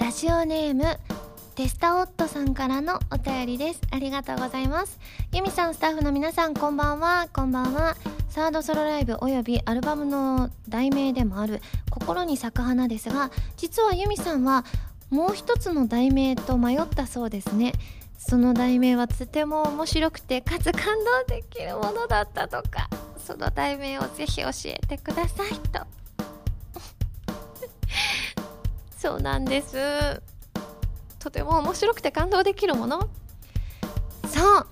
ラジオネームテスタオットさんからのお便りです。ありがとうございます。ゆみさん、スタッフの皆さん、こんばんは。こんばんは。サードソロライブおよびアルバムの題名でもある心に咲く花ですが、実はゆみさんはもう一つの題名と迷ったそうですね。その題名はとても面白くてかつ感動できるものだったとか、その題名をぜひ教えてくださいとそうなんです。とても面白くて感動できるもの、そ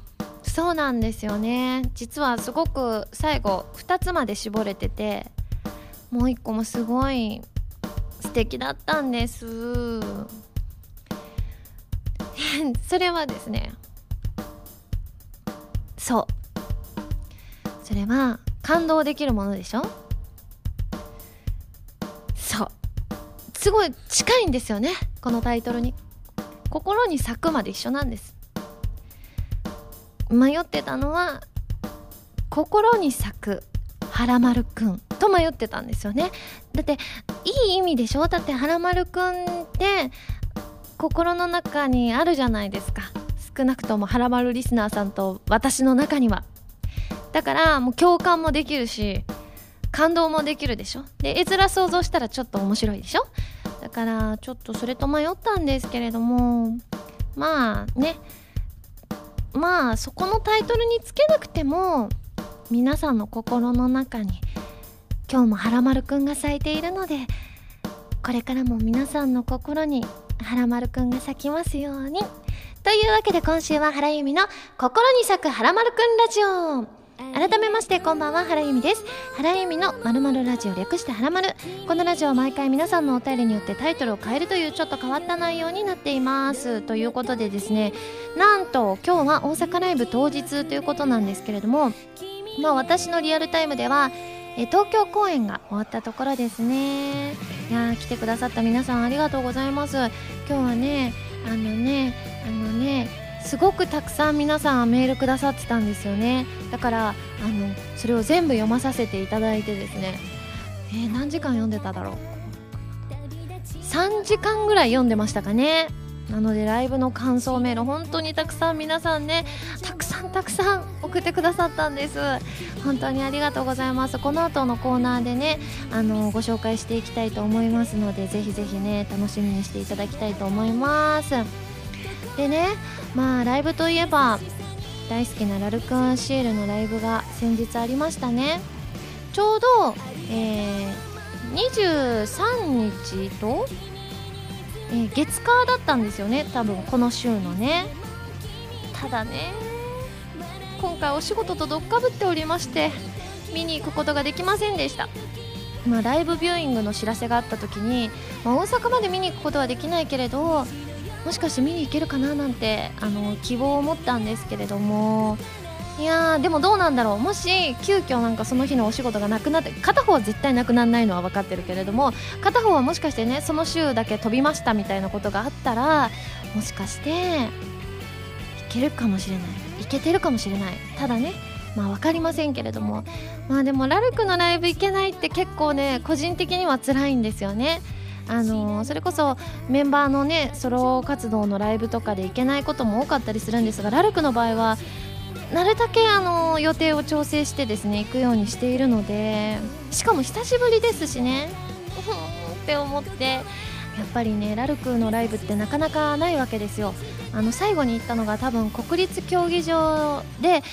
うなんですよね。実はすごく最後2つまで絞れてて、もう1個もすごい素敵だったんですそれはですね、それは感動できるものでしょ。すごい近いんですよね、このタイトルに。心に咲くまで一緒なんです。迷ってたのは心に咲く原丸くんと迷ってたんですよね。だっていい意味でしょ。だって原丸くんって心の中にあるじゃないですか。少なくとも原丸リスナーさんと私の中には。だからもう共感もできるし感動もできるでしょ。で絵面想像したらちょっと面白いでしょ。だからちょっとそれと迷ったんですけれども、そこのタイトルにつけなくても皆さんの心の中に今日もはらまるくんが咲いているので、これからも皆さんの心にはらまるくんが咲きますように。というわけで今週は原由美の心に咲くはらまるくんラジオ。改めましてこんばんは、原由美です。原由美の〇〇ラジオ、略してはらまる。このラジオは毎回皆さんのお便りによってタイトルを変えるというちょっと変わった内容になっています。ということでですね、なんと今日は大阪ライブ当日ということなんですけれども、私のリアルタイムでは東京公演が終わったところですね。いや、来てくださった皆さんありがとうございます。今日はすごくたくさん皆さんメールくださってたんですよね。だからそれを全部読まさせていただいてですね、何時間読んでただろう。3時間ぐらい読んでましたかね。なのでライブの感想メール本当にたくさん皆さんね、たくさん送ってくださったんです。本当にありがとうございます。この後のコーナーでねご紹介していきたいと思いますので、ぜひぜひね楽しみにしていただきたいと思います。でね、ライブといえば大好きなラルくんシエルのライブが先日ありましたね。ちょうど、23日と、月火だったんですよね、多分この週のね。ただね、今回お仕事とどっかぶっておりまして見に行くことができませんでした。ライブビューイングの知らせがあった時に、大阪まで見に行くことはできないけれど、もしかして見に行けるかななんて希望を持ったんですけれども、いやーでもどうなんだろう。もし急遽なんかその日のお仕事がなくなって、片方は絶対なくならないのは分かってるけれども、片方はもしかしてねその週だけ飛びましたみたいなことがあったら、もしかして行けるかもしれない、行けてるかもしれない。ただね、分かりませんけれども、でもラルクのライブ行けないって結構ね個人的には辛いんですよね。それこそメンバーのねソロ活動のライブとかで行けないことも多かったりするんですが、ラルクの場合はなるだけ予定を調整してですね行くようにしているので、しかも久しぶりですしねって思って、やっぱりねラルクのライブってなかなかないわけですよ。最後に行ったのが多分国立競技場で、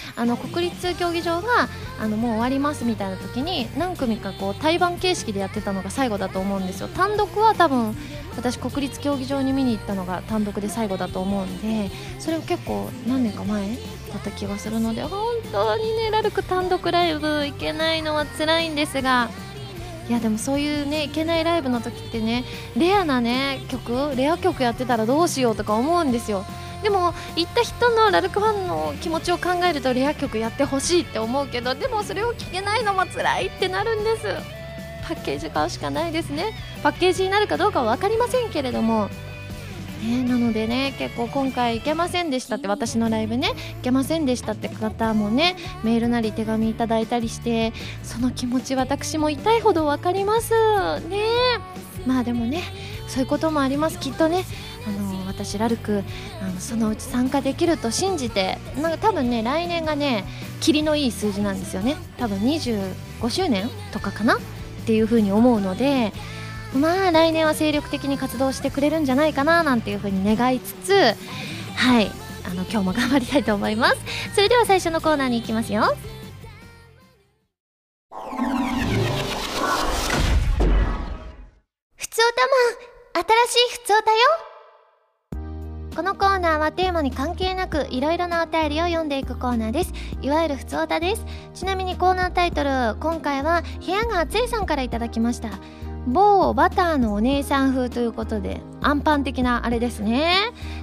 国立競技場がもう終わりますみたいな時に何組かこう対バン形式でやってたのが最後だと思うんですよ。単独は多分私国立競技場に見に行ったのが単独で最後だと思うんで、それを結構何年か前だった気がするので、本当にねラルク単独ライブ行けないのは辛いんですが、いやでもそういうねいけないライブの時ってね、レアなねレア曲やってたらどうしようとか思うんですよ。でも行った人のラルクファンの気持ちを考えるとレア曲やってほしいって思うけど、でもそれを聴けないのも辛いってなるんです。パッケージ買うしかないですね。パッケージになるかどうかは分かりませんけれども、なのでね結構今回行けませんでしたって、私のライブね行けませんでしたって方もねメールなり手紙いただいたりして、その気持ち私も痛いほど分かりますね。でもねそういうこともあります。きっとね、私ラルクそのうち参加できると信じて、なんか多分ね、来年がね霧のいい数字なんですよね。多分25周年とかかなっていうふうに思うので、まあ来年は精力的に活動してくれるんじゃないかななんていうふうに願いつつ、はい、今日も頑張りたいと思います。それでは最初のコーナーに行きますよ。ふつおたマン、新しいふつおたよ。このコーナーはテーマに関係なくいろいろなお便りを読んでいくコーナーです。いわゆるふつおたです。ちなみにコーナータイトル、今回は部屋が暑いさんからいただきました。某バターのお姉さん風ということで、アンパン的なあれですね。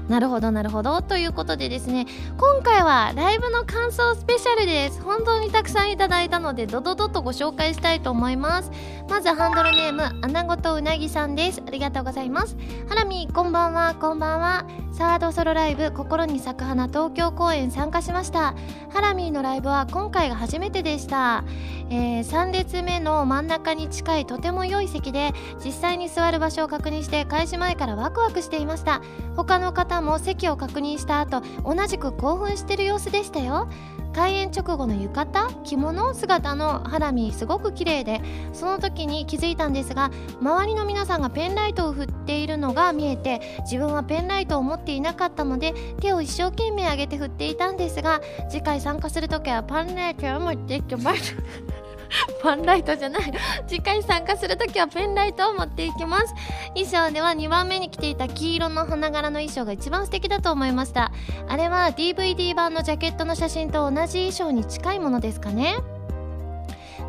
なるほどなるほど、ということでですね、今回はライブの感想スペシャルです。本当にたくさんいただいたので、ドドドとご紹介したいと思います。まずハンドルネーム、アナゴとうなぎさんです。ありがとうございます。ハラミ、こんばんは。こんばんは。サードソロライブ、心に咲く花東京公演参加しました。ハラミのライブは今回が初めてでした。3列目の真ん中に近いとても良い席で、実際に座る場所を確認して開始前からワクワクしていました。他の方も席を確認した後、同じく興奮している様子でしたよ。開演直後の浴衣着物姿のハラミ、すごく綺麗で、その時に気づいたんですが、周りの皆さんがペンライトを振っているのが見えて、自分はペンライトを持っていなかったので手を一生懸命上げて振っていたんですが、次回参加する時はペンライトを持っていきますパンライトじゃない次回参加するときはペンライトを持っていきます。衣装では2番目に着ていた黄色の花柄の衣装が一番素敵だと思いました。あれは DVD 版のジャケットの写真と同じ衣装に近いものですかね。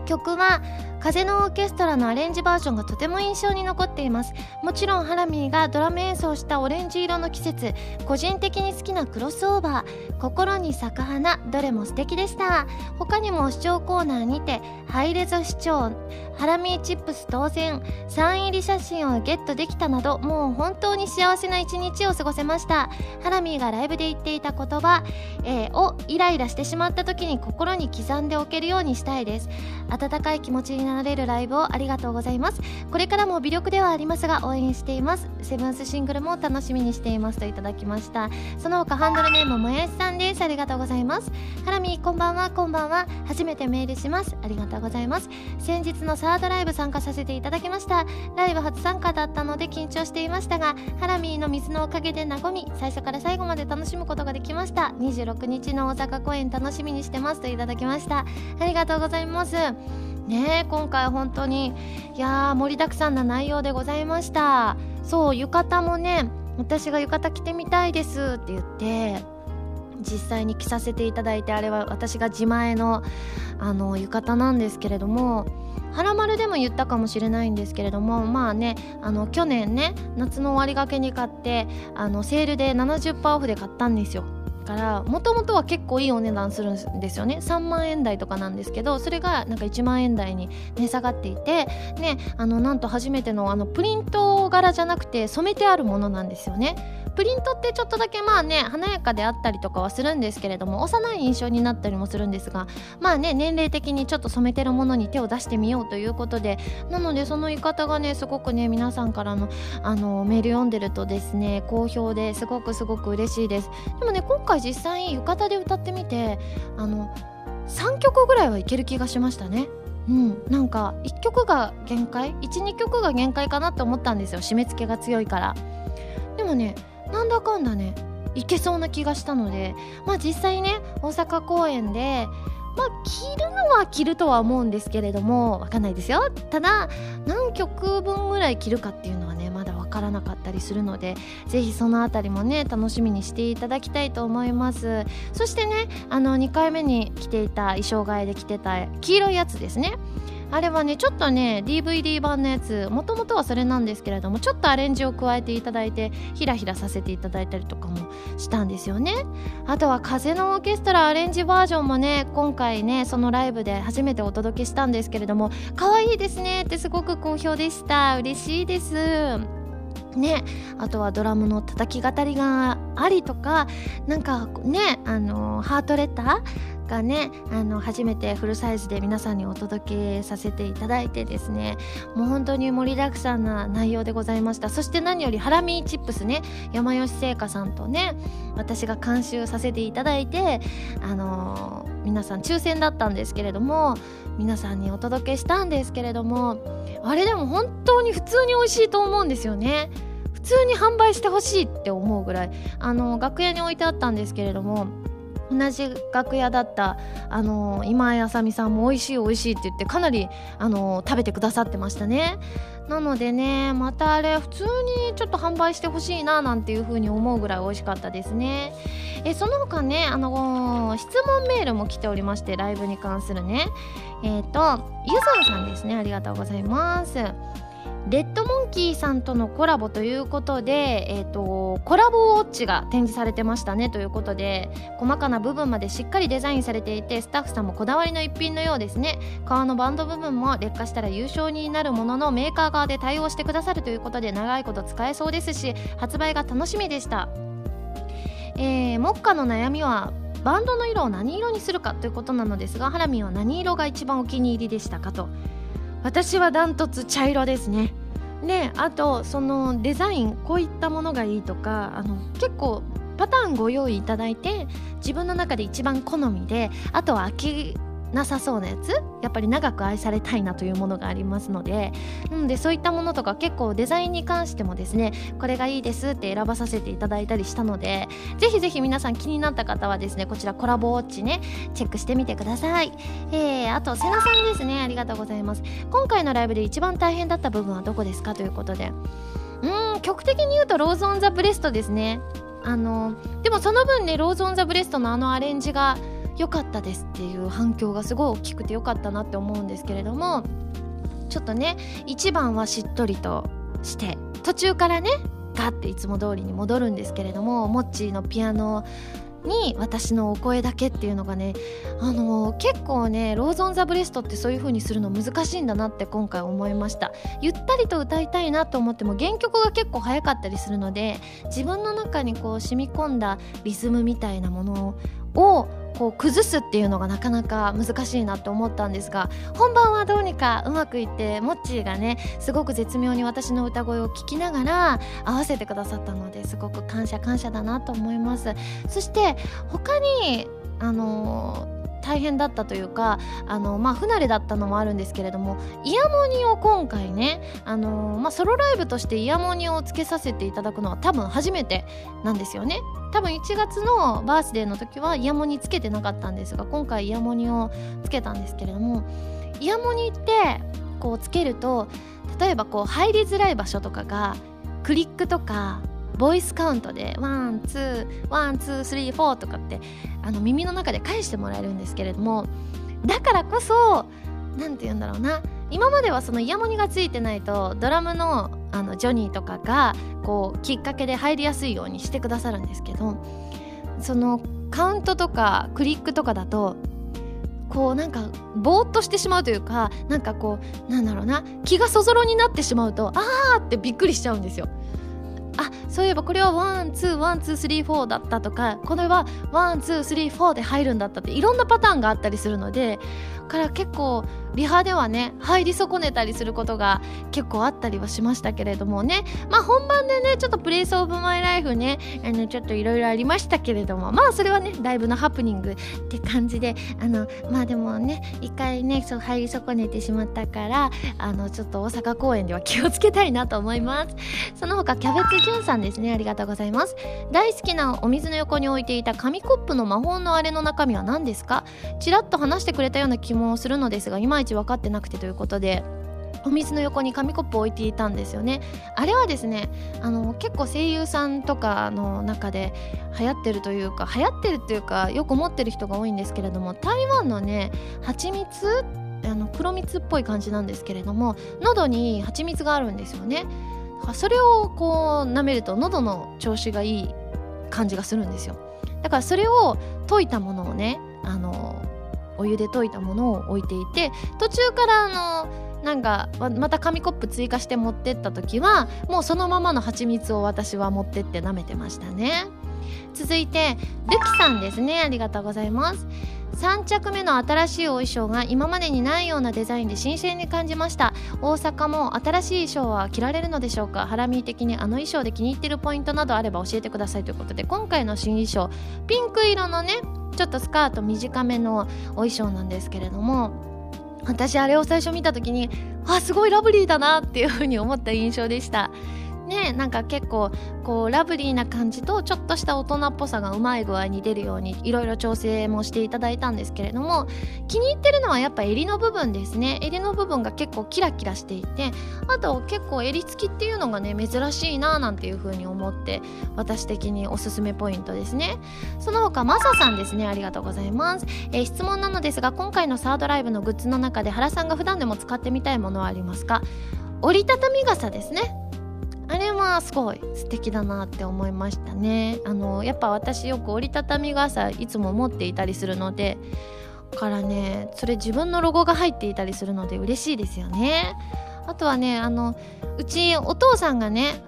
曲は風のオーケストラのアレンジバージョンがとても印象に残っています。もちろんハラミーがドラム演奏したオレンジ色の季節、個人的に好きなクロスオーバー、心に咲く花、どれも素敵でした。他にも視聴コーナーにてハイレゾ視聴、ハラミーチップス当選、サイン入り写真をゲットできたなど、もう本当に幸せな一日を過ごせました。ハラミーがライブで言っていた言葉、をイライラしてしまった時に心に刻んでおけるようにしたいです。温かい気持ちになれるライブをありがとうございます。これからも微力ではありますが応援しています。セブンスシングルも楽しみにしています、といただきました。その他ハンドルネーム、もやしさんです。ありがとうございます。ハラミー、こんばんは。こんばんは。初めてメールします。ありがとうございます。先日のサードライブ参加させていただきました。ライブ初参加だったので緊張していましたが、ハラミーの水のおかげで和み、最初から最後まで楽しむことができました。26日の大阪公演楽しみにしてます、といただきました。ありがとうございますね。今回本当にいや盛りだくさんな内容でございました。そう、浴衣もね、私が浴衣着てみたいですって言って実際に着させていただいて、あれは私が自前の、浴衣なんですけれども、はらまるでも言ったかもしれないんですけれども、まあね、去年ね、夏の終わりがけに買って、セールで 70% オフで買ったんですよ。から、もともとは結構いいお値段するんですよね。3万円台とかなんですけど、それがなんか1万円台に値下がっていて、ね、なんと初めてのプリント柄じゃなくて染めてあるものなんですよね。プリントってちょっとだけまあね、華やかであったりとかはするんですけれども、幼い印象になったりもするんですが、まあね、年齢的にちょっと染めてるものに手を出してみようということで、なのでその言い方がね、すごくね、皆さんからの、メール読んでるとですね、好評で、すごくすごく嬉しいです。でもね、今回実際浴衣で歌ってみて、3曲ぐらいはいける気がしましたね。うん、なんか1曲が限界、 1,2 曲が限界かなと思ったんですよ。締め付けが強いから。でもね、なんだかんだね、いけそうな気がしたので、まあ実際ね、大阪公演で、まあ着るのは着るとは思うんですけれども、わかんないですよ。ただ何曲分ぐらい着るかっていうのはね、まだわからなかったりするので、ぜひそのあたりもね、楽しみにしていただきたいと思います。そしてね、2回目に着ていた、衣装替えで着てた黄色いやつですね。あれはね、ちょっとね、 DVD 版のやつ、もともとはそれなんですけれども、ちょっとアレンジを加えていただいて、ひらひらさせていただいたりとかもしたんですよね。あとは風のオーケストラアレンジバージョンもね、今回ね、そのライブで初めてお届けしたんですけれども、可愛いですねってすごく好評でした。嬉しいです。ね、あとはドラムの叩き語りがありとか、なんかね、ハートレターがね、初めてフルサイズで皆さんにお届けさせていただいてですね、もう本当に盛りだくさんな内容でございました。そして何よりハラミチップスね、山吉製菓さんとね、私が監修させていただいて、皆さん抽選だったんですけれども、皆さんにお届けしたんですけれども、あれでも本当に普通に美味しいと思うんですよね。普通に販売してほしいって思うぐらい、楽屋に置いてあったんですけれども、同じ楽屋だった今井あさみさんも美味しいって言って、かなり食べてくださってましたね。なのでね、またあれ普通にちょっと販売してほしいななんていう風に思うぐらい美味しかったですね。その他ね、質問メールも来ておりまして、ライブに関するね、ゆずんさんですね、ありがとうございます。レッドモンキーさんとのコラボということで、コラボウォッチが展示されてましたねということで、細かな部分までしっかりデザインされていて、スタッフさんもこだわりの一品のようですね。革のバンド部分も劣化したら優勝になるものの、メーカー側で対応してくださるということで、長いこと使えそうですし、発売が楽しみでした。目下の悩みはバンドの色を何色にするかということなのですが、ハラミンは何色が一番お気に入りでしたかと。私はダントツ茶色ですね。で、あとそのデザイン、こういったものがいいとか、結構パターンご用意いただいて、自分の中で一番好みで、あとは飽きなさそうなやつ、やっぱり長く愛されたいなというものがありますので、なのでそういったものとか、結構デザインに関してもですね、これがいいですって選ばさせていただいたりしたので、ぜひぜひ皆さん気になった方はですね、こちらコラボウォッチね、チェックしてみてください。あと瀬名さんですね、ありがとうございます。今回のライブで一番大変だった部分はどこですかということで、曲的に言うとローズオンザブレストですね。でもその分ね、ローズオンザブレストのアレンジが良かったですっていう反響がすごい大きくて良かったなって思うんですけれども、ちょっとね、一番はしっとりとして、途中からねガッていつも通りに戻るんですけれども、モッチーのピアノに私のお声だけっていうのがね、結構ね、ローズオンザブレストってそういう風にするの難しいんだなって今回思いました。ゆったりと歌いたいなと思っても、原曲が結構早かったりするので、自分の中にこう染み込んだリズムみたいなものをこう崩すっていうのがなかなか難しいなと思ったんですが、本番はどうにかうまくいって、モッチーがねすごく絶妙に私の歌声を聞きながら合わせてくださったので、すごく感謝だなと思います。そして他に大変だったというか、不慣れだったのもあるんですけれども、イヤモニを今回ね、ソロライブとしてイヤモニをつけさせていただくのは多分初めてなんですよね。多分1月のバースデーの時はイヤモニつけてなかったんですが、今回イヤモニをつけたんですけれども、イヤモニってこうつけると、例えばこう入りづらい場所とかがクリックとかボイスカウントで1、2、1、2、3、4とかって耳の中で返してもらえるんですけれども、だからこそなんて言うんだろうな、今まではそのイヤモニがついてないとドラムのジョニーとかがこうきっかけで入りやすいようにしてくださるんですけど、そのカウントとかクリックとかだとこうなんかぼーっとしてしまうというか、なんかこうなんだろうな、気がそぞろになってしまうと、あーってびっくりしちゃうんですよ。あ、そういえばこれは1、2、1、2、3、4だったとか、これは1、2、3、4で入るんだったって、いろんなパターンがあったりするので、から結構リハではね入り損ねたりすることが結構あったりはしましたけれどもね、本番でねちょっとプレイスオブマイライフね、ちょっといろいろありましたけれども、それはねライブのハプニングって感じで、でもね一回ねそう入り損ねてしまったから、ちょっと大阪公演では気をつけたいなと思います。その他キャベツジュンさんですね、ありがとうございます。大好きなお水の横に置いていた紙コップの魔法のあれの中身は何ですか？ちらっと話してくれたような気もするのですが、いまいち分かってなくてということで、お水の横に紙コップを置いていたんですよね。あれはですね、結構声優さんとかの中で流行ってるというかよく持ってる人が多いんですけれども、台湾のね蜂蜜、黒蜜っぽい感じなんですけれども、喉に蜂蜜があるんですよね。それをこう舐めると喉の調子がいい感じがするんですよ。だからそれを溶いたものをね、お湯で溶いたものを置いていて、途中からなんかまた紙コップ追加して持ってった時はもうそのままの蜂蜜を私は持ってって舐めてましたね。続いてルキさんですね、ありがとうございます。3着目の新しいお衣装が今までにないようなデザインで新鮮に感じました。大阪も新しい衣装は着られるのでしょうか。ハラミー的にあの衣装で気に入ってるポイントなどあれば教えてくださいということで、今回の新衣装ピンク色のねちょっとスカート短めのお衣装なんですけれども、私あれを最初見た時にあすごいラブリーだなっていう風に思った印象でしたね。なんか結構こうラブリーな感じとちょっとした大人っぽさがうまい具合に出るようにいろいろ調整もしていただいたんですけれども、気に入ってるのはやっぱ襟の部分ですね。襟の部分が結構キラキラしていて、あと結構襟付きっていうのがね珍しいななんていう風に思って、私的におすすめポイントですね。その他マサさんですね、ありがとうございます、質問なのですが、今回のサードライブのグッズの中で原さんが普段でも使ってみたいものはありますか。折りたたみ傘ですね。あれはすごい素敵だなって思いましたね。やっぱ私よく折りたたみ傘いつも持っていたりするのでからね、それ自分のロゴが入っていたりするので嬉しいですよね。あとはねうちお父さんがね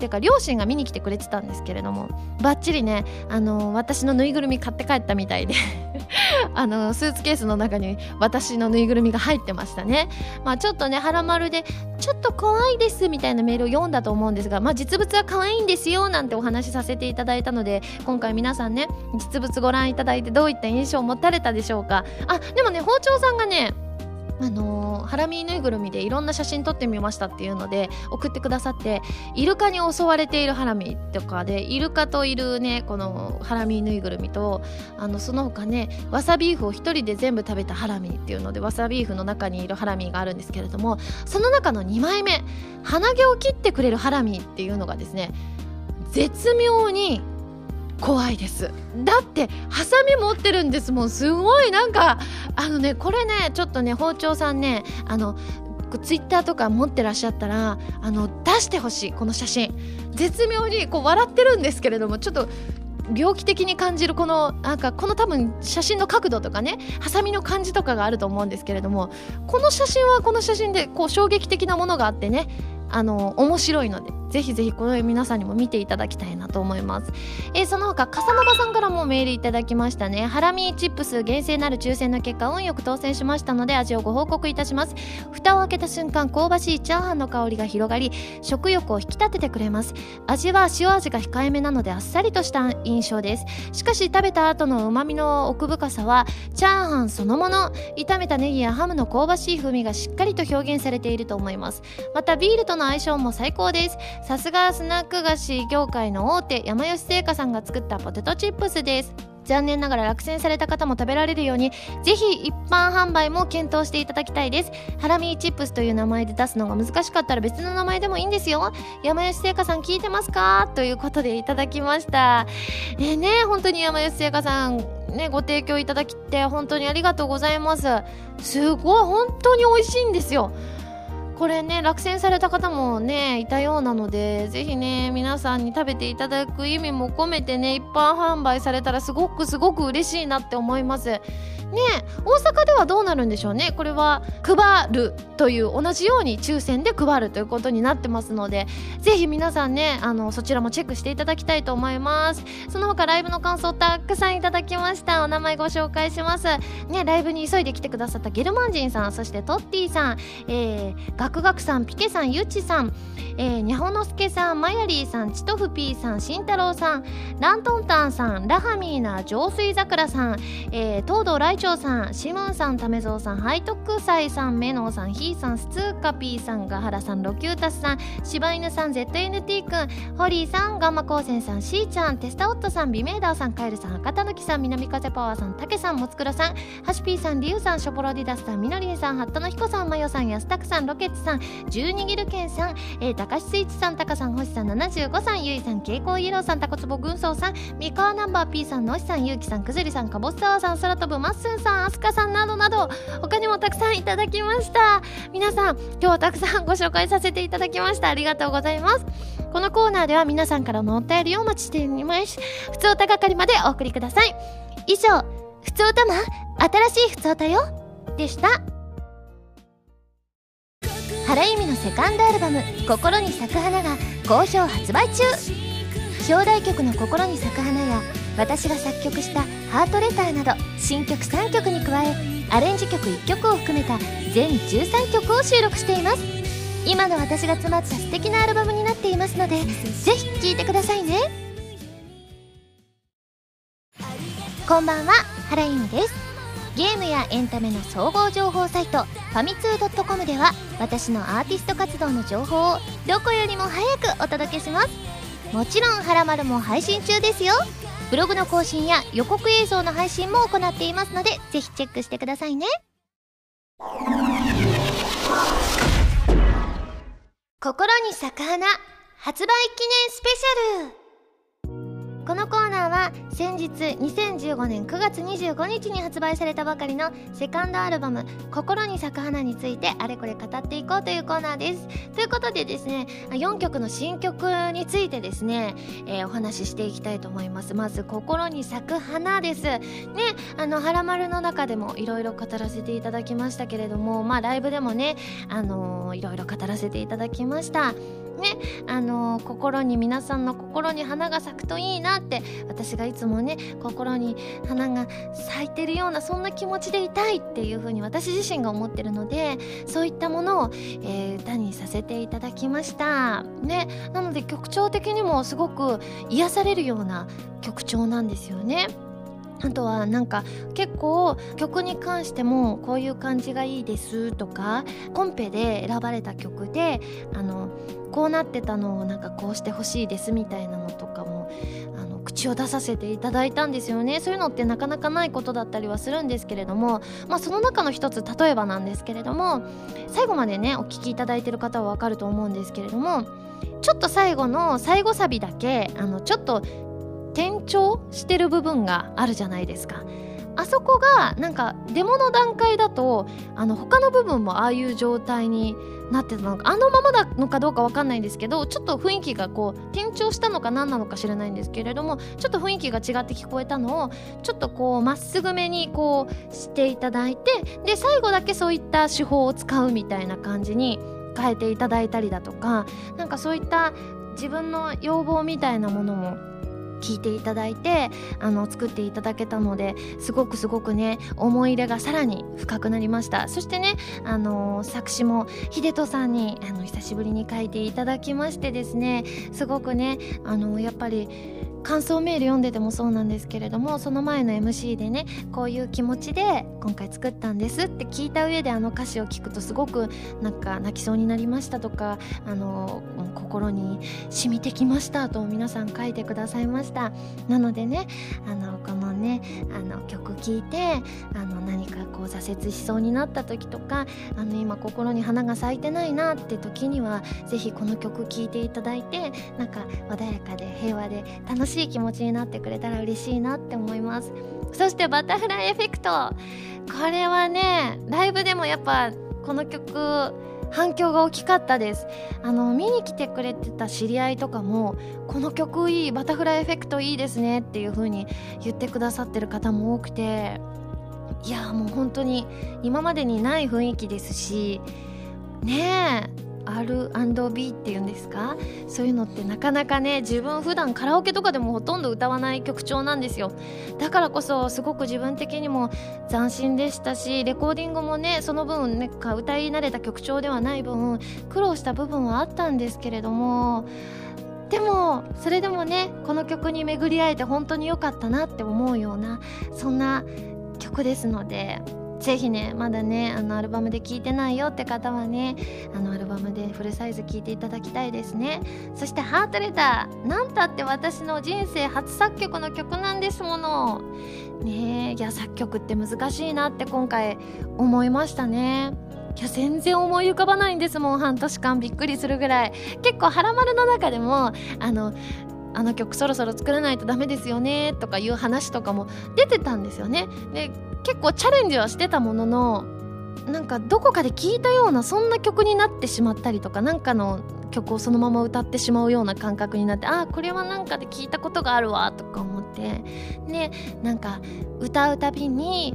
てか両親が見に来てくれてたんですけれども、バッチリね私のぬいぐるみ買って帰ったみたいでスーツケースの中に私のぬいぐるみが入ってましたね。まあちょっとねハラマルでちょっと怖いですみたいなメールを読んだと思うんですが、まあ実物は可愛いんですよなんてお話しさせていただいたので、今回皆さんね実物ご覧いただいてどういった印象を持たれたでしょうか。あでもね包丁さんがねハラミーぬいぐるみでいろんな写真撮ってみましたっていうので送ってくださって、イルカに襲われているハラミとかでイルカといるねこのハラミーぬいぐるみとその他ねわさビーフを一人で全部食べたハラミっていうのでわさビーフの中にいるハラミがあるんですけれども、その中の2枚目鼻毛を切ってくれるハラミっていうのがですね絶妙に怖いです。だってハサミ持ってるんですもん。すごいなんかこれねちょっとね包丁さんねツイッターとか持ってらっしゃったら出してほしいこの写真。絶妙にこう笑ってるんですけれどもちょっと猟奇的に感じるこの多分写真の角度とかねハサミの感じとかがあると思うんですけれども、この写真はこの写真でこう衝撃的なものがあってね面白いのでぜひぜひこれを皆さんにも見ていただきたいなと思います、その他笠間さんからもメールいただきましたね。ハラミチップス厳正なる抽選の結果運よく当選しましたので味をご報告いたします。蓋を開けた瞬間香ばしいチャーハンの香りが広がり食欲を引き立ててくれます。味は塩味が控えめなのであっさりとした印象です。しかし食べた後のうまみの奥深さはチャーハンそのもの、炒めたネギやハムの香ばしい風味がしっかりと表現されていると思います。またビールとの相性も最高です。さすがスナック菓子業界の大手山吉製菓さんが作ったポテトチップスです。残念ながら落選された方も食べられるようにぜひ一般販売も検討していただきたいです。ハラミーチップスという名前で出すのが難しかったら別の名前でもいいんですよ。山吉製菓さん聞いてますかということでいただきました、ね本当に山吉製菓さん、ね、ご提供いただきって本当にありがとうございます。すごい本当に美味しいんですよこれね。落選された方もねいたようなのでぜひね皆さんに食べていただく意味も込めてね一般販売されたらすごく嬉しいなって思いますね。大阪ではどうなるんでしょうね。これは配るという同じように抽選で配るということになってますのでぜひ皆さんねそちらもチェックしていただきたいと思います。その他ライブの感想たくさんいただきました。お名前ご紹介しますね。ライブに急いで来てくださったゲルマンジンさん、そしてトッティさん、クガクさん、ピケさん、ユチさん、ニャホノスケさん、マヤリーさん、チトフピーさん、シンタロウさん、ラントンタンさん、ラハミーナ、浄水桜さん、東堂ライチョウさん、シムンさん、タメゾウさん、ハイトクサイさん、メノウさん、ヒーさん、スツーカピーさん、ガハラさん、ロキュータスさん、柴犬さん、ZNT くん、ホリーさん、ガンマ光線さん、シーちゃん、テスタオットさん、ビメーダーさん、カエルさん、博多の木さん、南風パワーさん、タケさん、モツクラさん、ハシピーさん、リュウさん、ショボロディダスさん、ミノリンさん、ハットのヒコさん、マヨさん、ヤスタクさん、ロケッツさん、十二ギルケンさん、ダカシスイッチさん、タカさん、星さん、75さん、ユイさん、蛍光イエローさん、タコツボ軍曹さん、ミカワナンバー P さん、ノシさん、ユウキさん、クズリさん、カボスタワーさん、空飛ぶマッスンさん、アスカさんなどなど他にもたくさんいただきました。皆さん今日はたくさんご紹介させていただきました。ありがとうございます。このコーナーでは皆さんからのお便りをお待ちしています。ふつおた係までお送りください。以上、ふつおたま新しいふつおたよでした。原由美のセカンドアルバム「心に咲く花」が好評発売中。表題曲の「心に咲く花」や私が作曲した「ハートレター」など新曲3曲に加えアレンジ曲1曲を含めた全13曲を収録しています。今の私が詰まった素敵なアルバムになっていますのでぜひ聴いてくださいね。こんばんは、原由美です。ゲームやエンタメの総合情報サイトファミツー .com では私のアーティスト活動の情報をどこよりも早くお届けします。もちろんハラマルも配信中ですよ。ブログの更新や予告映像の配信も行っていますのでぜひチェックしてくださいね。心に咲く花発売記念スペシャル。このコーナーは先日2015年9月25日に発売されたばかりのセカンドアルバム「心に咲く花」についてあれこれ語っていこうというコーナーです。ということでですね、4曲の新曲についてですね、お話ししていきたいと思います。まず「心に咲く花」ですね。ハラマルの中でもいろいろ語らせていただきましたけれども、ライブでもねいろいろ語らせていただきましたね。心に、皆さんの心に花が咲くといいなって私がいつもね心に花が咲いてるようなそんな気持ちでいたいっていう風に私自身が思ってるので、そういったものを、歌にさせていただきましたね。なので曲調的にもすごく癒されるような曲調なんですよね。あとはなんか結構曲に関してもこういう感じがいいですとか、コンペで選ばれた曲でこうなってたのをなんかこうしてほしいですみたいなのとかも口を出させていただいたんですよね。そういうのってなかなかないことだったりはするんですけれども、その中の一つ、例えばなんですけれども、最後までねお聞きいただいてる方は分かると思うんですけれども、ちょっと最後の最後サビだけちょっと転調してる部分があるじゃないですか。あそこがなんかデモの段階だと他の部分もああいう状態になってたのか、あのままなのかどうか分かんないんですけど、ちょっと雰囲気がこう転調したのか何なのか知らないんですけれども、ちょっと雰囲気が違って聞こえたのをちょっとこうまっすぐめにこうしていただいて、で最後だけそういった手法を使うみたいな感じに変えていただいたりだとか、なんかそういった自分の要望みたいなものも聞いていただいて作っていただけたので、すごくね思い入れがさらに深くなりました。そしてね作詞も秀人さんに久しぶりに書いていただきましてですね、すごくねやっぱり感想メール読んでてもそうなんですけれども、その前の MC でねこういう気持ちで今回作ったんですって聞いた上で歌詞を聞くとすごくなんか泣きそうになりましたとか心に染みてきましたと皆さん書いてくださいました。なのでねこのね曲聴いて何かこう挫折しそうになった時とか今心に花が咲いてないなって時にはぜひこの曲聴いていただいて、なんか穏やかで平和で楽しい気持ちになってくれたら嬉しいなって思います。そしてバタフライエフェクト、これはねライブでもやっぱこの曲反響が大きかったです。見に来てくれてた知り合いとかもこの曲いい、バタフライエフェクトいいですねっていう風に言ってくださってる方も多くて、いやもう本当に今までにない雰囲気ですしねえ、R&B っていうんですか、そういうのってなかなかね自分普段カラオケとかでもほとんど歌わない曲調なんですよ。だからこそすごく自分的にも斬新でしたし、レコーディングもねその分なんか歌い慣れた曲調ではない分苦労した部分はあったんですけれども、でもそれでもねこの曲に巡り会えて本当に良かったなって思うようなそんな曲ですので、ぜひねまだねアルバムで聴いてないよって方はねアルバムでフルサイズ聴いていただきたいですね。そしてハートレター、なんたって私の人生初作曲の曲なんですものね。いや作曲って難しいなって今回思いましたね。いや全然思い浮かばないんですもん、半年間びっくりするぐらい。結構ハラマルの中でもあの曲そろそろ作らないとダメですよねとかいう話とかも出てたんですよね。で結構チャレンジはしてたものの、なんかどこかで聴いたようなそんな曲になってしまったりとか、なんかの曲をそのまま歌ってしまうような感覚になって、あこれはなんかで聴いたことがあるわとか思って、でなんか歌うたびに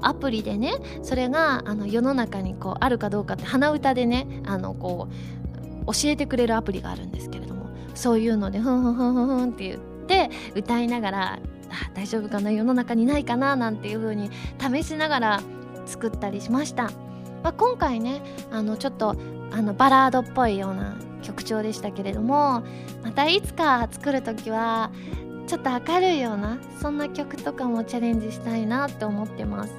アプリでね、それが世の中にこうあるかどうかって鼻歌でねこう教えてくれるアプリがあるんですけれども、そういうのでふんふんふんふんふんって言って歌いながら、あ、大丈夫かな、世の中にないかななんていう風に試しながら作ったりしました。まあ、今回ねちょっとバラードっぽいような曲調でしたけれども、またいつか作るときはちょっと明るいようなそんな曲とかもチャレンジしたいなって思ってます。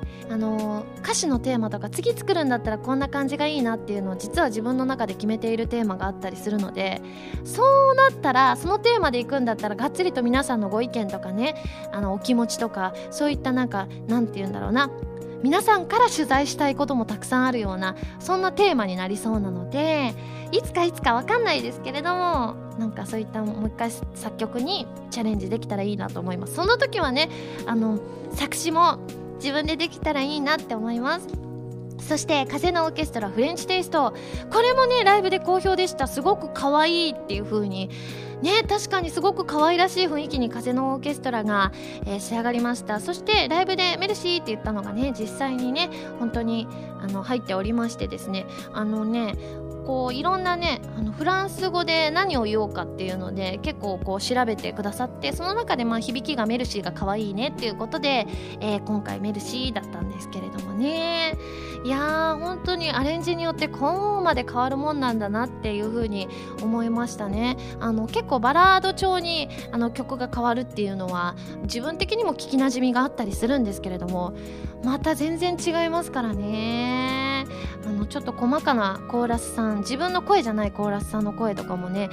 歌詞のテーマとか、次作るんだったらこんな感じがいいなっていうのを実は自分の中で決めているテーマがあったりするので、そうなったらそのテーマでいくんだったらがっつりと皆さんのご意見とかね、お気持ちとか、そういったなんていうんだろうな、皆さんから取材したいこともたくさんあるようなそんなテーマになりそうなので、いつか分かんないですけれども、そういったもう一回作曲にチャレンジできたらいいなと思います。その時はね作詞も自分でできたらいいなって思います。そして風のオーケストラフレンチテイスト、これもねライブで好評でした。すごく可愛いっていう風にね、確かにすごく可愛らしい雰囲気に風のオーケストラが、仕上がりました。そしてライブでメルシーって言ったのがね、実際にね本当に入っておりましてですね、こういろんなねフランス語で何を言おうかっていうので結構こう調べてくださって、その中で響きがメルシーが可愛いねっていうことで、今回メルシーだったんですけれどもね、いやー本当にアレンジによってこうまで変わるもんなんだなっていう風に思いましたね。結構バラード調に曲が変わるっていうのは自分的にも聞きなじみがあったりするんですけれども、また全然違いますからね。ちょっと細かなコーラスさん、自分の声じゃないコーラスさんの声とかもね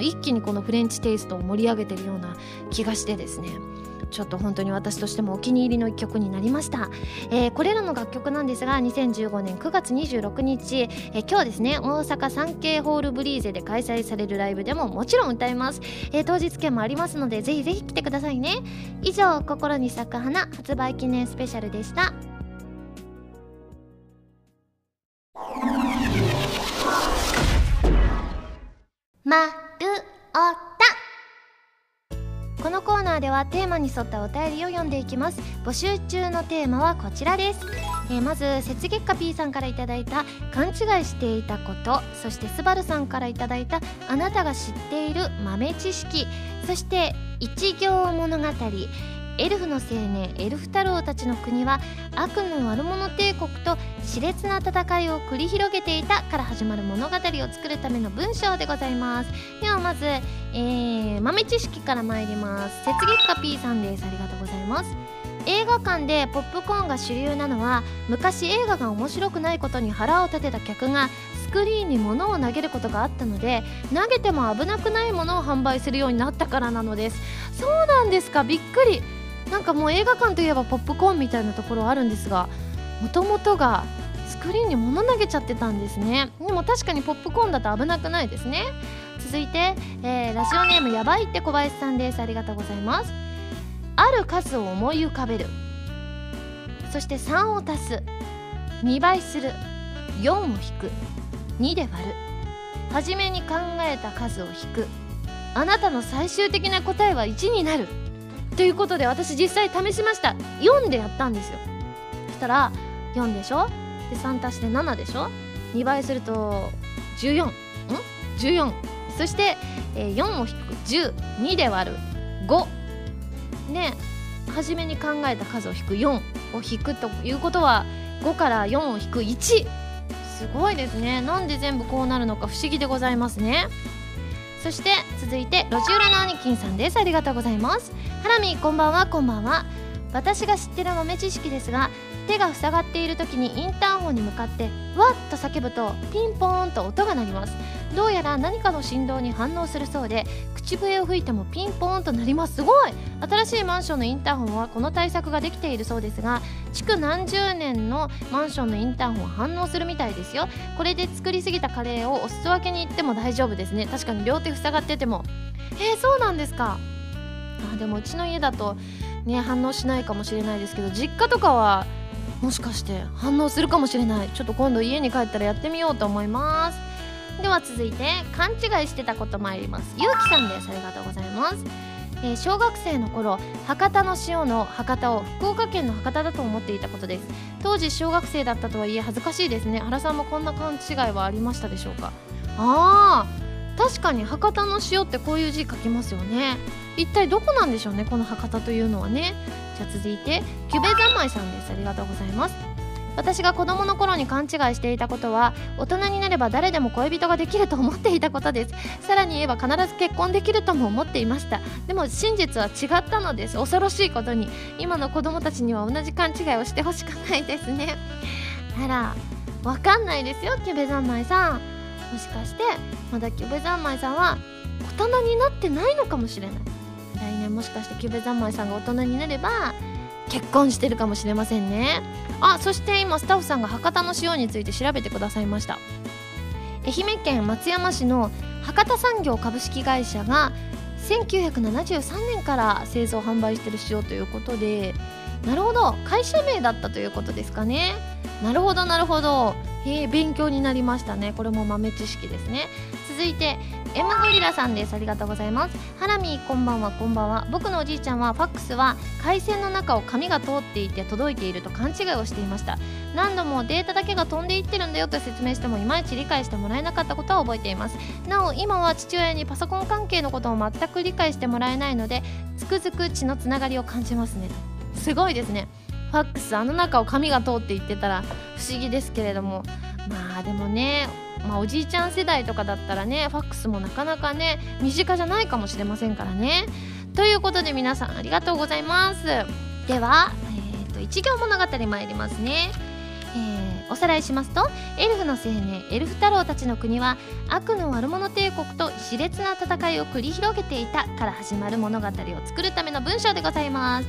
一気にこのフレンチテイストを盛り上げてるような気がしてですね、ちょっと本当に私としてもお気に入りの一曲になりました。これらの楽曲なんですが、2015年9月26日、今日ですね、大阪サンケイホールブリーゼで開催されるライブでももちろん歌います。当日券もありますので、ぜひぜひ来てくださいね。以上、心に咲く花発売記念スペシャルでした。まるおた、このコーナーではテーマに沿ったお便りを読んでいきます。募集中のテーマはこちらです。まず雪月花 P さんからいただいた勘違いしていたこと、そしてスバルさんからいただいたあなたが知っている豆知識、そして一行物語、エルフの青年エルフ太郎たちの国は悪の悪者帝国と熾烈な戦いを繰り広げていたから始まる物語を作るための文章でございます。ではまず、豆知識から参ります。雪月花 P さんです。ありがとうございます。映画館でポップコーンが主流なのは、昔映画が面白くないことに腹を立てた客がスクリーンに物を投げることがあったので、投げても危なくないものを販売するようになったからなのです。そうなんですか、びっくり。もう映画館といえばポップコーンみたいなところあるんですが、もともとがスクリーンに物投げちゃってたんですね。でも確かにポップコーンだと危なくないですね。続いて、ラジオネームやばいって小林さんです。ありがとうございます。ある数を思い浮かべる、そして3を足す、2倍する、4を引く、2で割る、初めに考えた数を引く、あなたの最終的な答えは1になるということで、私実際試しました。4でやったんですよ。そしたら4でしょ、で3足して7でしょ、2倍すると14、そして、4を引く10、2で割る5ね、初めに考えた数を引く4を引くということは5から4を引く1、すごいですね。なんで全部こうなるのか不思議でございますね。そして続いて路地裏のアニキンさんです。ありがとうございます。ハラミー、こんばんは。こんばんは。私が知ってる豆知識ですが、手が塞がっている時にインターホンに向かってわっと叫ぶとピンポーンと音が鳴ります。どうやら何かの振動に反応するそうで、口笛を吹いてもピンポーンと鳴ります。すごい。新しいマンションのインターホンはこの対策ができているそうですが、築何十年のマンションのインターホンは反応するみたいですよ。これで作りすぎたカレーをお裾分けに行っても大丈夫ですね。確かに両手塞がってても。そうなんですか。でもうちの家だとね反応しないかもしれないですけど、実家とかはもしかして反応するかもしれない。ちょっと今度家に帰ったらやってみようと思います。では続いて勘違いしてたこと参ります。ゆうきさんです。ありがとうございます。小学生の頃、博多の塩の博多を福岡県の博多だと思っていたことです。当時小学生だったとはいえ恥ずかしいですね。原さんもこんな勘違いはありましたでしょうか？確かに博多の塩ってこういう字書きますよね。一体どこなんでしょうね、この博多というのはね。じゃあ続いてキュベザンマイさんです。ありがとうございます。私が子供の頃に勘違いしていたことは、大人になれば誰でも恋人ができると思っていたことです。さらに言えば必ず結婚できるとも思っていました。でも真実は違ったのです。恐ろしいことに今の子供たちには同じ勘違いをしてほしくないですね。あら、わかんないですよ、キュベザンマイさん。もしかしてまだキュベザンマイさんは大人になってないのかもしれない。来年もしかしてキュベザンマイさんが大人になれば結婚してるかもしれませんね。そして今スタッフさんが博多の塩について調べてくださいました。愛媛県松山市の博多産業株式会社が1973年から製造販売してる塩ということで、なるほど、会社名だったということですかね。なるほど、勉強になりましたね。これも豆知識ですね。続いてMゴリラさんです。ありがとうございます。ハラミーこんばんは。僕のおじいちゃんはファックスは回線の中を紙が通っていて届いていると勘違いをしていました。何度もデータだけが飛んでいってるんだよと説明してもいまいち理解してもらえなかったことは覚えています。なお今は父親にパソコン関係のことを全く理解してもらえないので、つくづく血のつながりを感じますね。すごいですね。ファックス、あの中を紙が通っていってたら不思議ですけれども、でもおじいちゃん世代とかだったらね、ファックスもなかなかね身近じゃないかもしれませんからね。ということで皆さんありがとうございます。では、一行物語参りますね。おさらいしますと、エルフの青年エルフ太郎たちの国は悪の悪者帝国と熾烈な戦いを繰り広げていたから始まる物語を作るための文章でございます。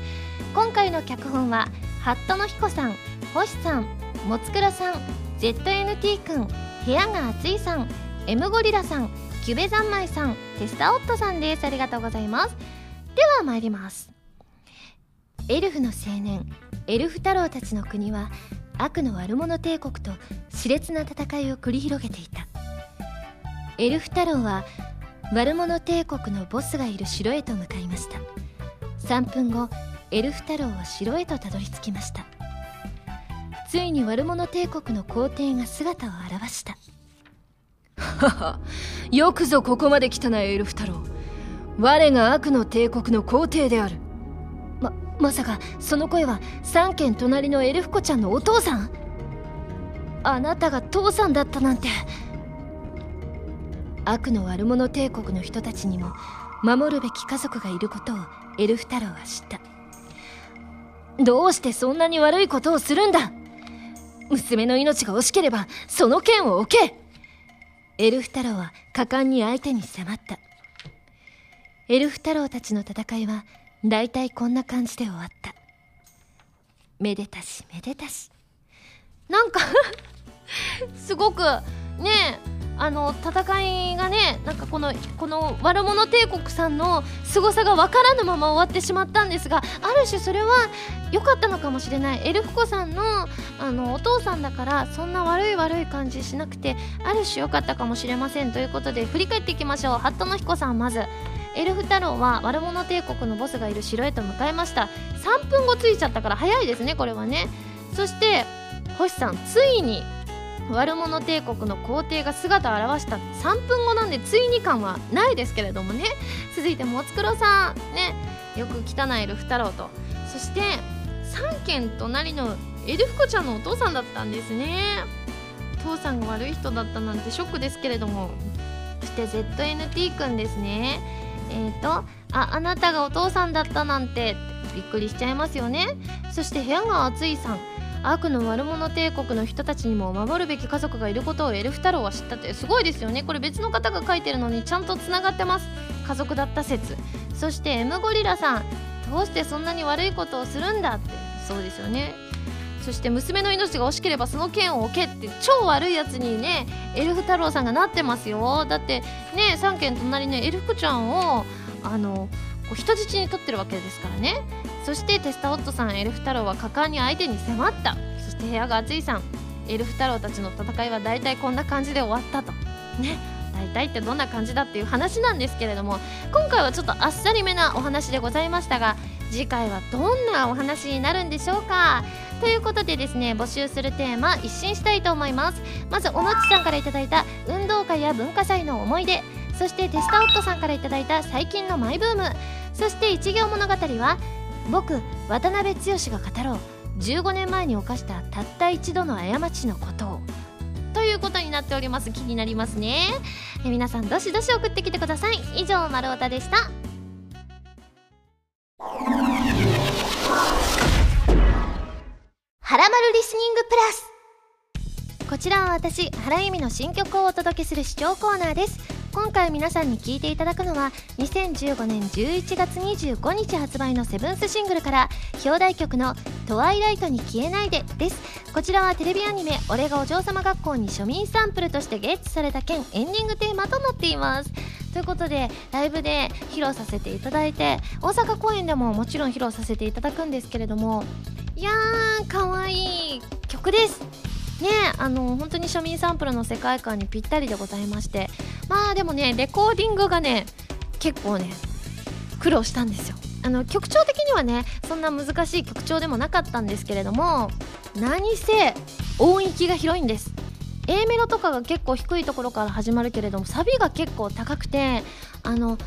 今回の脚本はハットの彦さん、星さん、もつくろさん、ZNT 君、部屋が熱いさん、M ゴリラさん、キュベザンマイさん、テスタオットさんです。ありがとうございます。では参ります。エルフの青年エルフ太郎たちの国は悪の悪者帝国と熾烈な戦いを繰り広げていた。エルフ太郎は悪者帝国のボスがいる城へと向かいました。3分後、エルフ太郎は城へとたどり着きました。ついに悪者帝国の皇帝が姿を現した。はは、よくぞここまで来たなエルフ太郎。我が悪の帝国の皇帝である。まさかその声は3軒隣のエルフ子ちゃんのお父さん？あなたが父さんだったなんて。悪の悪者帝国の人たちにも守るべき家族がいることをエルフ太郎は知った。どうしてそんなに悪いことをするんだ。娘の命が惜しければその剣を置け。エルフ太郎は果敢に相手に迫った。エルフ太郎たちの戦いはだいたいこんな感じで終わった。めでたしめでたし。なんかすごくね、戦いがね、なんかこの悪者帝国さんの凄さが分からぬまま終わってしまったんですが、ある種それは良かったのかもしれない。エルフ子さんの、お父さんだからそんな悪い感じしなくて、ある種良かったかもしれません。ということで振り返っていきましょう。ハットの彦さん、まずエルフ太郎は悪者帝国のボスがいる城へと向かいました。3分後着いちゃったから早いですね、これはね。そして星さん、ついに悪者帝国の皇帝が姿を現した。3分後なんでついに感はないですけれどもね。続いてもつくろさんね、よく来たなエルフ太郎と。そして3軒隣のエルフ子ちゃんのお父さんだったんですね。父さんが悪い人だったなんてショックですけれども。そして ZNT 君ですね。あなたがお父さんだったなんてびっくりしちゃいますよね。そして部屋が熱いさん、悪の悪者帝国の人たちにも守るべき家族がいることをエルフ太郎は知ったって、すごいですよね。これ別の方が書いてるのにちゃんとつながってます。家族だった説。そして M ゴリラさん、どうしてそんなに悪いことをするんだって、そうですよね。そして娘の命が惜しければその剣を置けって、超悪いやつにねエルフ太郎さんがなってますよ。だってね、3軒隣のエルフちゃんを人質に取ってるわけですからね。そしてテスタオットさん、エルフ太郎は果敢に相手に迫った。そして部屋が熱いさん、エルフ太郎たちの戦いはだいたいこんな感じで終わったとね。大体ってどんな感じだっていう話なんですけれども、今回はちょっとあっさりめなお話でございましたが、次回はどんなお話になるんでしょうか。ということでですね、募集するテーマ一新したいと思います。まずおもちさんからいただいた運動会や文化祭の思い出、そして手下夫さんからいただいた最近のマイブーム、そして一行物語は僕渡辺剛が語ろう15年前に犯したたった一度の過ちのことを、ということになっております。気になりますね。皆さんどしどし送ってきてください。以上、まるおたでした。はらまるリスニングプラス、こちらは私原由美の新曲をお届けする視聴コーナーです。今回皆さんに聴いていただくのは2015年11月25日発売のセブンスシングルから表題曲のトワイライトに消えないでです。こちらはテレビアニメ俺がお嬢様学校に庶民サンプルとしてゲッチされた件エンディングテーマとなっています。ということでライブで披露させていただいて、大阪公演でももちろん披露させていただくんですけれども、いやーかわいい曲ですね。本当に庶民サンプルの世界観にぴったりでございまして、まあでもねレコーディングがね結構ね苦労したんですよ。曲調的にはねそんな難しい曲調でもなかったんですけれども、何せ音域が広いんです。A メロとかが結構低いところから始まるけれども、サビが結構高くてキー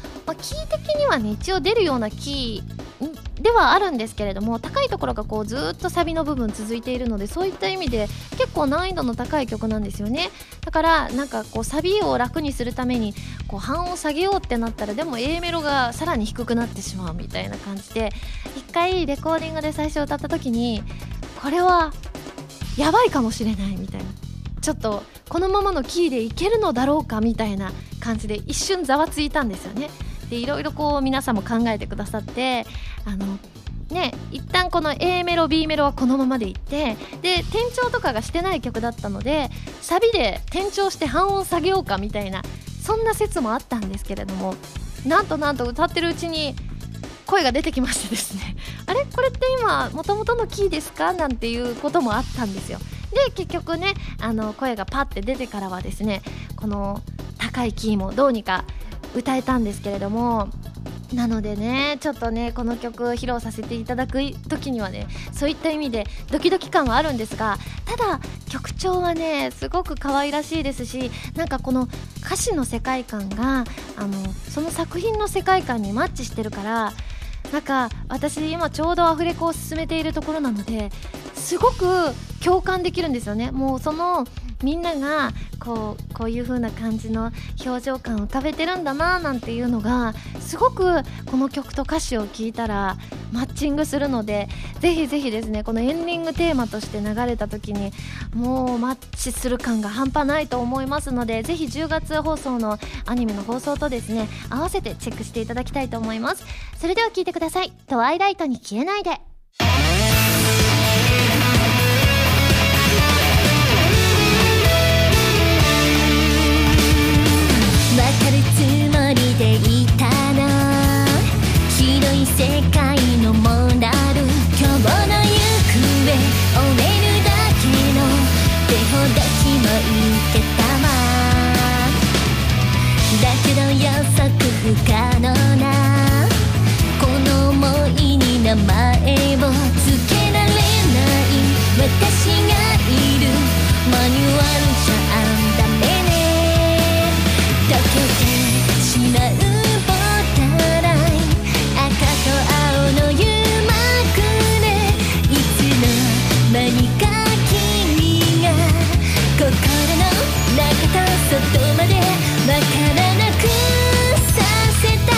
的にはね一応出るようなキーではあるんですけれども、高いところがこうずっとサビの部分続いているので、そういった意味で結構難易度の高い曲なんですよね。だからなんかこうサビを楽にするためにこう半音下げようってなったら、でも A メロがさらに低くなってしまうみたいな感じで、一回レコーディングで最初歌った時にこれはやばいかもしれないみたいな、ちょっとこのままのキーでいけるのだろうかみたいな感じで一瞬ざわついたんですよね。でいろいろこう皆さんも考えてくださって、一旦この A メロ B メロはこのままでいって、で転調とかがしてない曲だったのでサビで転調して半音下げようかみたいな、そんな説もあったんですけれども、なんと歌ってるうちに声が出てきましてですねあれこれって今もともとのキーですかなんていうこともあったんですよ。で結局ね声がパッて出てからはですね、この高いキーもどうにか歌えたんですけれども、なのでねちょっとねこの曲披露させていただく時にはねそういった意味でドキドキ感はあるんですが、ただ曲調はねすごく可愛らしいですし、なんかこの歌詞の世界観がその作品の世界観にマッチしてるから、なんか私今ちょうどアフレコを進めているところなのですごく共感できるんですよね。もうそのみんながこういう風な感じの表情感を浮かべてるんだななんていうのがすごくこの曲と歌詞を聞いたらマッチングするので、ぜひぜひですねこのエンディングテーマとして流れた時にもうマッチする感が半端ないと思いますので、ぜひ10月放送のアニメの放送とですね合わせてチェックしていただきたいと思います。それでは聴いてください。トワイライトに消えないで。わかるつもりでいたな、広い世界のモラル、今日の行方追えるだけの手ほどきもいけたわ、だけど予測不可能なこの想いに名前をつけられない私がいるマニュアルじゃダメね、溶けてしまうボタライン、赤と青の誘惑でいつの間にか君が心の中と外までわからなくさせた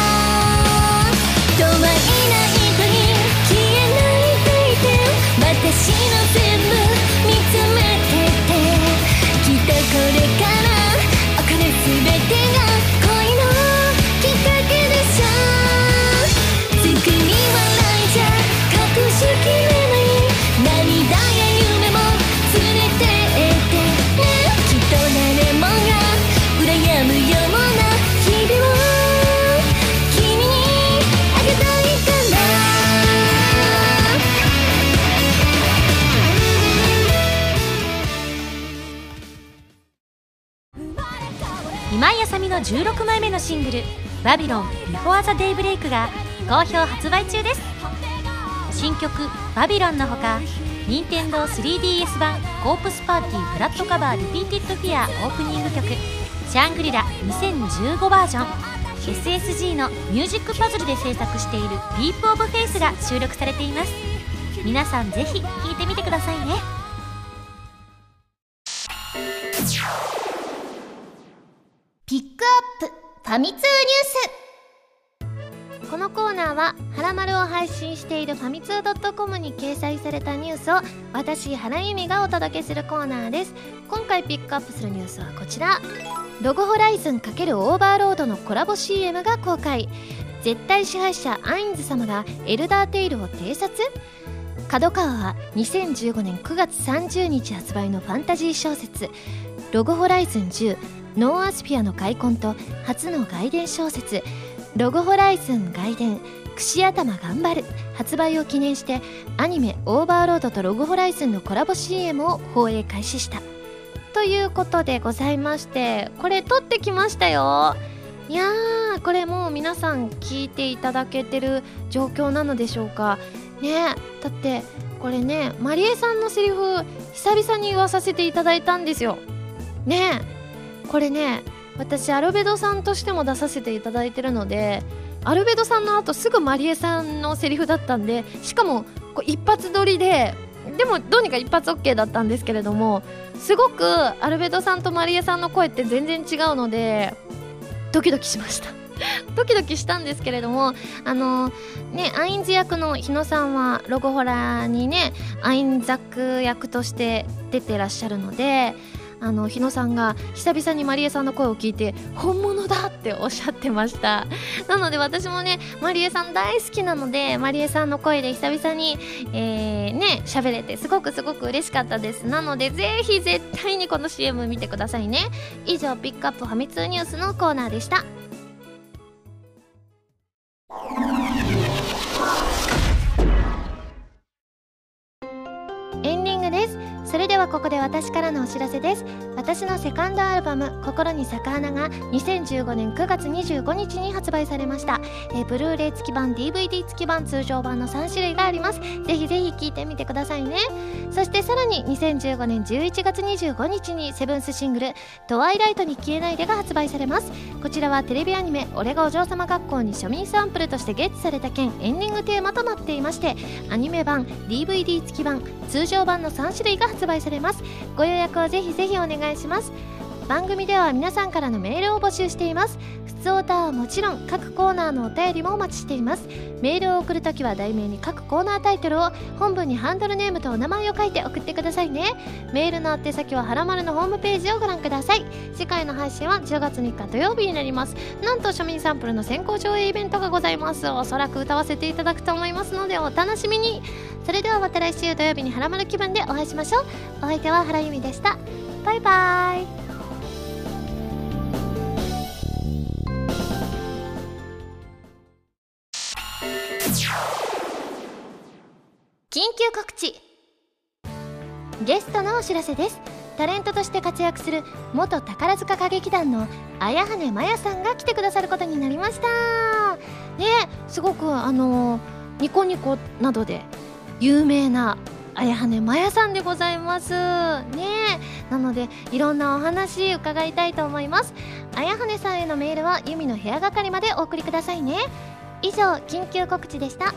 16枚目のシングル「バビロン Before the Daybreak」が好評発売中です。新曲「バビロン」のほか Nintendo3DS 版「コープスパーティーフラットカバーリピーティッドフィア」オープニング曲「シャングリラ2015バージョン」SSG のミュージックパズルで制作している「Leap of Faith」が収録されています。皆さんぜひ聴いてみてくださいね。ピックアップファミ通ニュース。このコーナーはハラマルを配信しているファミ通 .com に掲載されたニュースを私原由美がお届けするコーナーです。今回ピックアップするニュースはこちら。ロゴホライズン×オーバーロードのコラボ CM が公開。絶対支配者アインズ様がエルダーテイルを偵察。角川は2015年9月30日発売のファンタジー小説ロゴホライズン10ノーアスピアの開墾と初の外伝小説ロゴホライズン外伝串頭頑張る発売を記念してアニメオーバーロードとロゴホライズンのコラボ CM を放映開始したということでございまして、これ撮ってきましたよ。いやー、これもう皆さん聞いていただけてる状況なのでしょうかね。だってこれね、マリエさんのセリフ久々に言わさせていただいたんですよね。えこれね、私アルベドさんとしても出させていただいてるので、アルベドさんの後すぐマリエさんのセリフだったんで、しかもこう一発撮りで、でもどうにか一発 OK だったんですけれども、すごくアルベドさんとマリエさんの声って全然違うのでドキドキしましたドキドキしたんですけれども、アインズ役の日野さんはロゴホラーにね、アインザク役として出てらっしゃるので、日野さんが久々にマリエさんの声を聞いて本物だっておっしゃってました。なので私もね、マリエさん大好きなので、マリエさんの声で久々に喋れてすごく嬉しかったです。なのでぜひ絶対にこの CM 見てくださいね。以上、ピックアップファミ通ニュースのコーナーでした。エンディングです。それではここで私からのお知らせです。私のセカンドアルバム「心に咲く花」が2015年9月25日に発売されました。ブルーレイ付き版、 DVD 付き版、通常版の3種類があります。ぜひぜひ聴いてみてくださいね。そしてさらに2015年11月25日にセブンスシングル「トワイライトに消えないで」が発売されます。こちらはテレビアニメ「俺がお嬢様学校」に庶民サンプルとしてゲッチされた件エンディングテーマとなっていまして、アニメ版、 DVD 付き版、通常版の3種類が発売されます。ご予約をぜひぜひお願いします。番組では皆さんからのメールを募集しています。ふつおたはもちろん各コーナーのお便りもお待ちしています。メールを送るときは題名に各コーナータイトルを、本文にハンドルネームとお名前を書いて送ってくださいね。メールの宛先ははらまるのホームページをご覧ください。次回の配信は10月3日土曜日になります。なんと庶民サンプルの先行上映イベントがございます。おそらく歌わせていただくと思いますのでお楽しみに。それではまた来週土曜日にはらまる気分でお会いしましょう。お相手は原由美でした。バイバイ。緊急告知。ゲストのお知らせです。タレントとして活躍する元宝塚歌劇団の綾羽真矢さんが来てくださることになりましたね。すごくニコニコなどで有名な綾羽真矢さんでございますね。なのでいろんなお話伺いたいと思います。綾羽さんへのメールは由美の部屋係までお送りくださいね。以上、緊急告知でした。